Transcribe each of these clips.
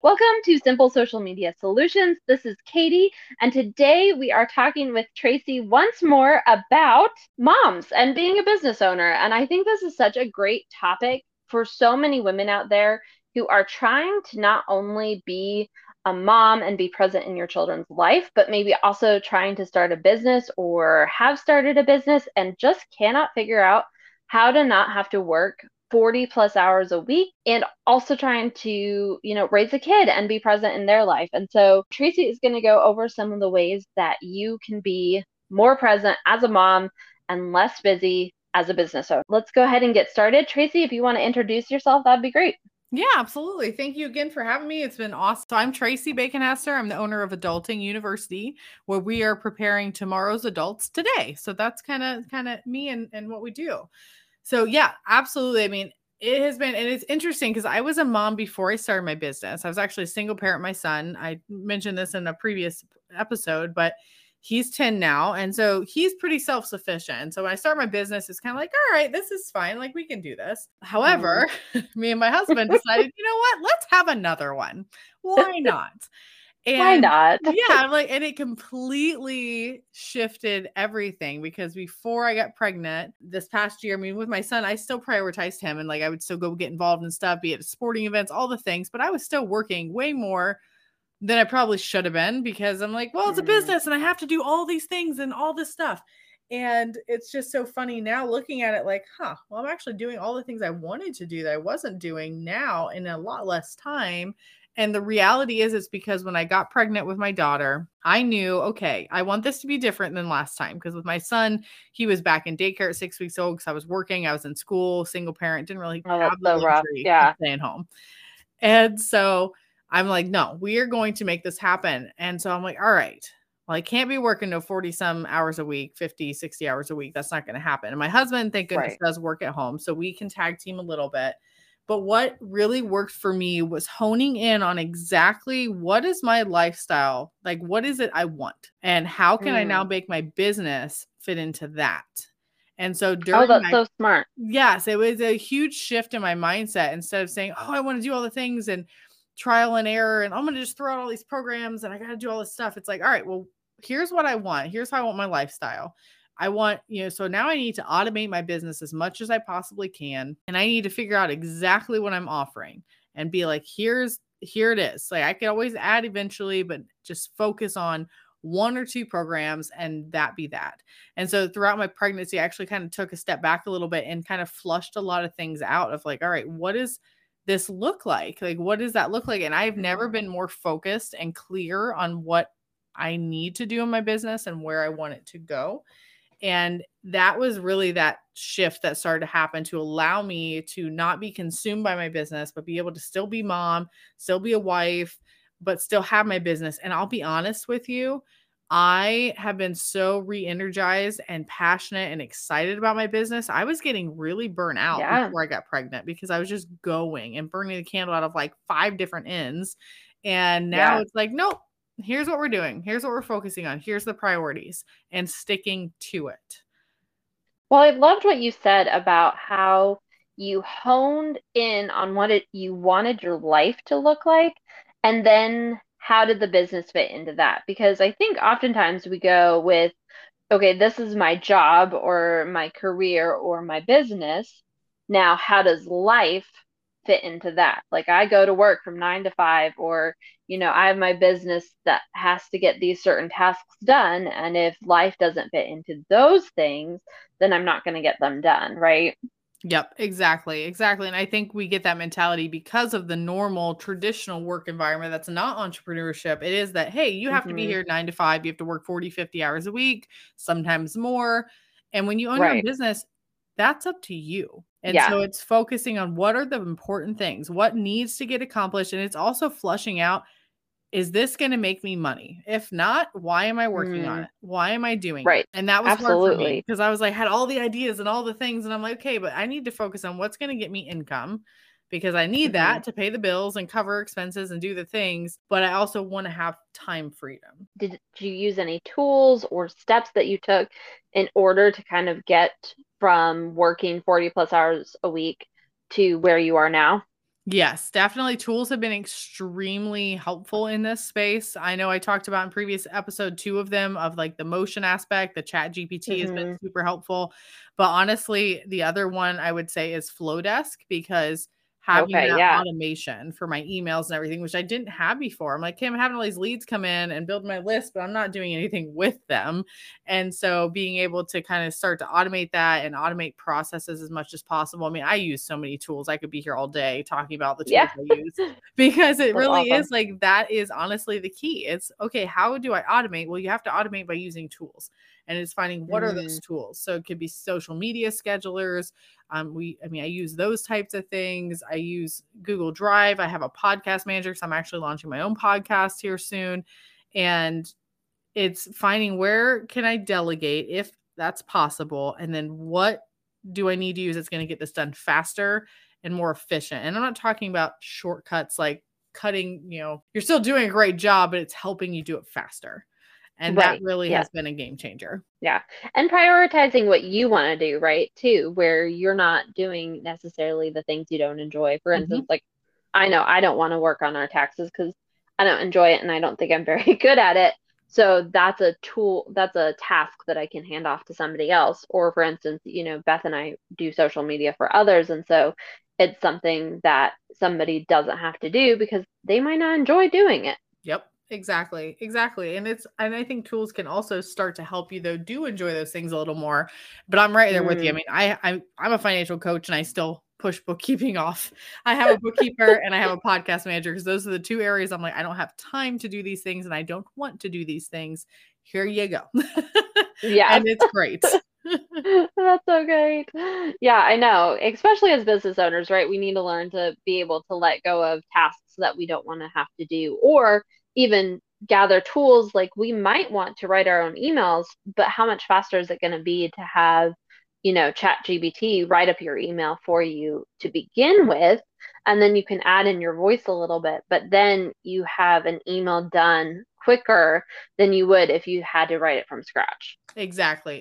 Welcome to Simple Social Media Solutions. This is Katie, and today we are talking with Traci once more about moms and being a business owner. And I think this is such a great topic for so many women out there who are trying to not only be a mom and be present in your children's life, but maybe also trying to start a business or have started a business and just cannot figure out how to not have to work 40 plus hours a week, and also trying to, raise a kid and be present in their life. And so Traci is going to go over some of the ways that you can be more present as a mom and less busy as a business owner. Let's go ahead and get started. Traci, if you want to introduce yourself, that'd be great. Yeah, absolutely. Thank you again for having me. It's been awesome. So I'm Traci Bakenhaster. I'm the owner of Adulting University, where we are preparing tomorrow's adults today. So that's kind of me and what we do. So yeah, absolutely. I mean, it has been, and it's interesting because I was a mom before I started my business. I was actually a single parent, my son. I mentioned this in a previous episode, but he's 10 now. And so he's pretty self-sufficient. And so when I start my business, it's kind of like, all right, this is fine. Like, we can do this. However, me and my husband decided, you know what, let's have another one. Why not? And why not? Yeah. I'm like, and it completely shifted everything, because before I got pregnant this past year, I mean, with my son, I still prioritized him, and like, I would still go get involved in stuff, be at sporting events, all the things, but I was still working way more than I probably should have been, because I'm like, well, it's a business and I have to do all these things and all this stuff. And it's just so funny now looking at it like, well, I'm actually doing all the things I wanted to do that I wasn't doing now in a lot less time. And the reality is, it's because when I got pregnant with my daughter, I knew, okay, I want this to be different than last time. Because with my son, he was back in daycare at 6 weeks old because I was working, I was in school, single parent, didn't really have the luxury of staying home. And so I'm like, no, we are going to make this happen. And so I'm like, all right, well, I can't be working 40 some hours a week, 50, 60 hours a week. That's not going to happen. And my husband, thank goodness, does work at home. So we can tag team a little bit. But what really worked for me was honing in on exactly what is my lifestyle? Like, what is it I want? And how can I now make my business fit into that? And so during so smart. Yes, it was a huge shift in my mindset. Instead of saying, I want to do all the things and trial and error, and I'm going to just throw out all these programs and I got to do all this stuff. It's like, all right, well, here's what I want. Here's how I want my lifestyle. I want, so now I need to automate my business as much as I possibly can. And I need to figure out exactly what I'm offering and be like, here it is. Like, I could always add eventually, but just focus on 1 or 2 programs and that be that. And so throughout my pregnancy, I actually kind of took a step back a little bit and kind of flushed a lot of things out of like, all right, what does this look like? Like, what does that look like? And I've never been more focused and clear on what I need to do in my business and where I want it to go. And that was really that shift that started to happen to allow me to not be consumed by my business, but be able to still be mom, still be a wife, but still have my business. And I'll be honest with you, I have been so re-energized and passionate and excited about my business. I was getting really burnt out before I got pregnant, because I was just going and burning the candle out of 5 different ends. And now it's like, nope. Here's what we're doing. Here's what we're focusing on. Here's the priorities, and sticking to it. Well, I loved what you said about how you honed in on what you wanted your life to look like. And then how did the business fit into that? Because I think oftentimes we go with, okay, this is my job or my career or my business. Now, how does life fit into that? Like, I go to work from 9 to 5, or, I have my business that has to get these certain tasks done. And if life doesn't fit into those things, then I'm not going to get them done. Right. Yep, exactly. And I think we get that mentality because of the normal traditional work environment that's not entrepreneurship. It is that, hey, you have to be here 9 to 5. You have to work 40, 50 hours a week, sometimes more. And when you own your business, that's up to you. And so it's focusing on what are the important things, what needs to get accomplished. And it's also flushing out, is this going to make me money? If not, why am I working on it? Why am I doing it? And that was hard for me because I was like, had all the ideas and all the things. And I'm like, okay, but I need to focus on what's going to get me income because I need that to pay the bills and cover expenses and do the things. But I also want to have time freedom. Did you use any tools or steps that you took in order to kind of get from working 40 plus hours a week to where you are now? Yes, definitely. Tools have been extremely helpful in this space. I know I talked about in previous episode 2 of them, of like the Motion aspect, the ChatGPT has been super helpful. But honestly, the other one I would say is Flowdesk, because having that automation for my emails and everything, which I didn't have before. I'm like, hey, I'm having all these leads come in and build my list, but I'm not doing anything with them. And so being able to kind of start to automate that and automate processes as much as possible. I mean, I use so many tools. I could be here all day talking about the tools I use, because it really is like, that is honestly the key. It's okay, how do I automate? Well, you have to automate by using tools. And it's finding what are those tools. So it could be social media schedulers. I use those types of things. I use Google Drive. I have a podcast manager, so I'm actually launching my own podcast here soon. And it's finding where can I delegate if that's possible, and then what do I need to use that's going to get this done faster and more efficient. And I'm not talking about shortcuts like cutting. You know, you're still doing a great job, but it's helping you do it faster. And that really has been a game changer. Yeah. And prioritizing what you want to do, right, too, where you're not doing necessarily the things you don't enjoy. For instance, like, I know I don't want to work on our taxes because I don't enjoy it and I don't think I'm very good at it. So that's a tool, that's a task that I can hand off to somebody else. Or for instance, you know, Beth and I do social media for others. And so it's something that somebody doesn't have to do because they might not enjoy doing it. Yep. Exactly. And I think tools can also start to help you, though, do enjoy those things a little more. But I'm right there with you. I mean, I'm a financial coach and I still push bookkeeping off. I have a bookkeeper and I have a podcast manager because those are the two areas I'm like, I don't have time to do these things and I don't want to do these things. Here you go. Yeah. And it's great. That's so great. Yeah, I know. Especially as business owners, right? We need to learn to be able to let go of tasks that we don't want to have to do, or even gather tools. Like, we might want to write our own emails, but how much faster is it going to be to have, you know, ChatGPT write up your email for you to begin with, and then you can add in your voice a little bit, but then you have an email done quicker than you would if you had to write it from scratch. Exactly.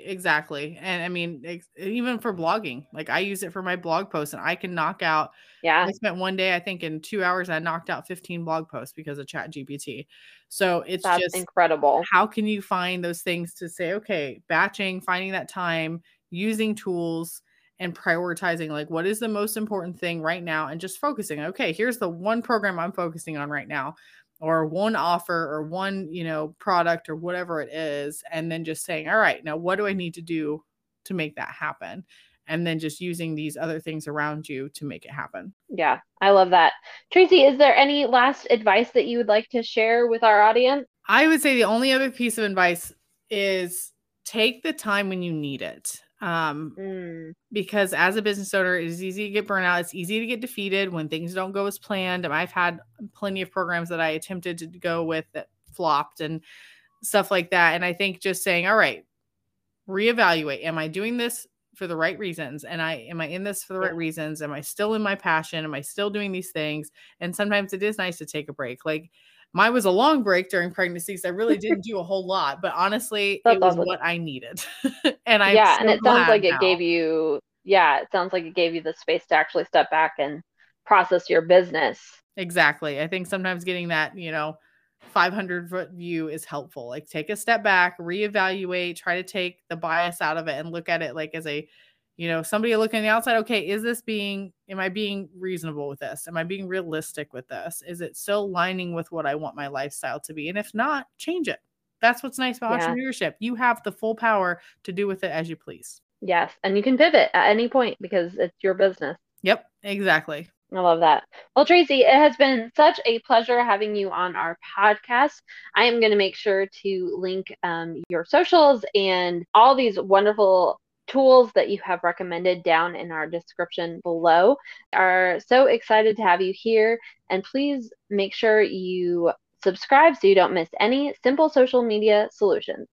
And I mean, even for blogging, like I use it for my blog posts and I can knock out. Yeah. I spent one day, I think in 2 hours, I knocked out 15 blog posts because of ChatGPT. So that's just incredible. How can you find those things to say, okay, batching, finding that time, using tools, and prioritizing like what is the most important thing right now, and just focusing, okay, here's the one program I'm focusing on right now, or one offer, or one, you know, product, or whatever it is. And then just saying, all right, now what do I need to do to make that happen? And then just using these other things around you to make it happen. Yeah, I love that. Traci, is there any last advice that you would like to share with our audience? I would say the only other piece of advice is take the time when you need it. Because as a business owner, it is easy to get burnt out. It's easy to get defeated when things don't go as planned. And I've had plenty of programs that I attempted to go with that flopped and stuff like that. And I think just saying, all right, reevaluate. Am I doing this for the right reasons? And am I in this for the right reasons? Am I still in my passion? Am I still doing these things? And sometimes it is nice to take a break. Like, mine was a long break during pregnancy because I really didn't do a whole lot, but honestly, it was what I needed. And I and it sounds like it gave you, it sounds like it gave you the space to actually step back and process your business. Exactly. I think sometimes getting that, you know, 500-foot view is helpful. Like, take a step back, reevaluate, try to take the bias out of it, and look at it like as a, you know, somebody looking on the outside. Okay, am I being reasonable with this? Am I being realistic with this? Is it still aligning with what I want my lifestyle to be? And if not, change it. That's what's nice about entrepreneurship. You have the full power to do with it as you please. Yes. And you can pivot at any point because it's your business. Yep, exactly. I love that. Well, Traci, it has been such a pleasure having you on our podcast. I am going to make sure to link your socials and all these wonderful tools that you have recommended down in our description below. We are so excited to have you here. And please make sure you subscribe so you don't miss any Simple Social Media Solutions.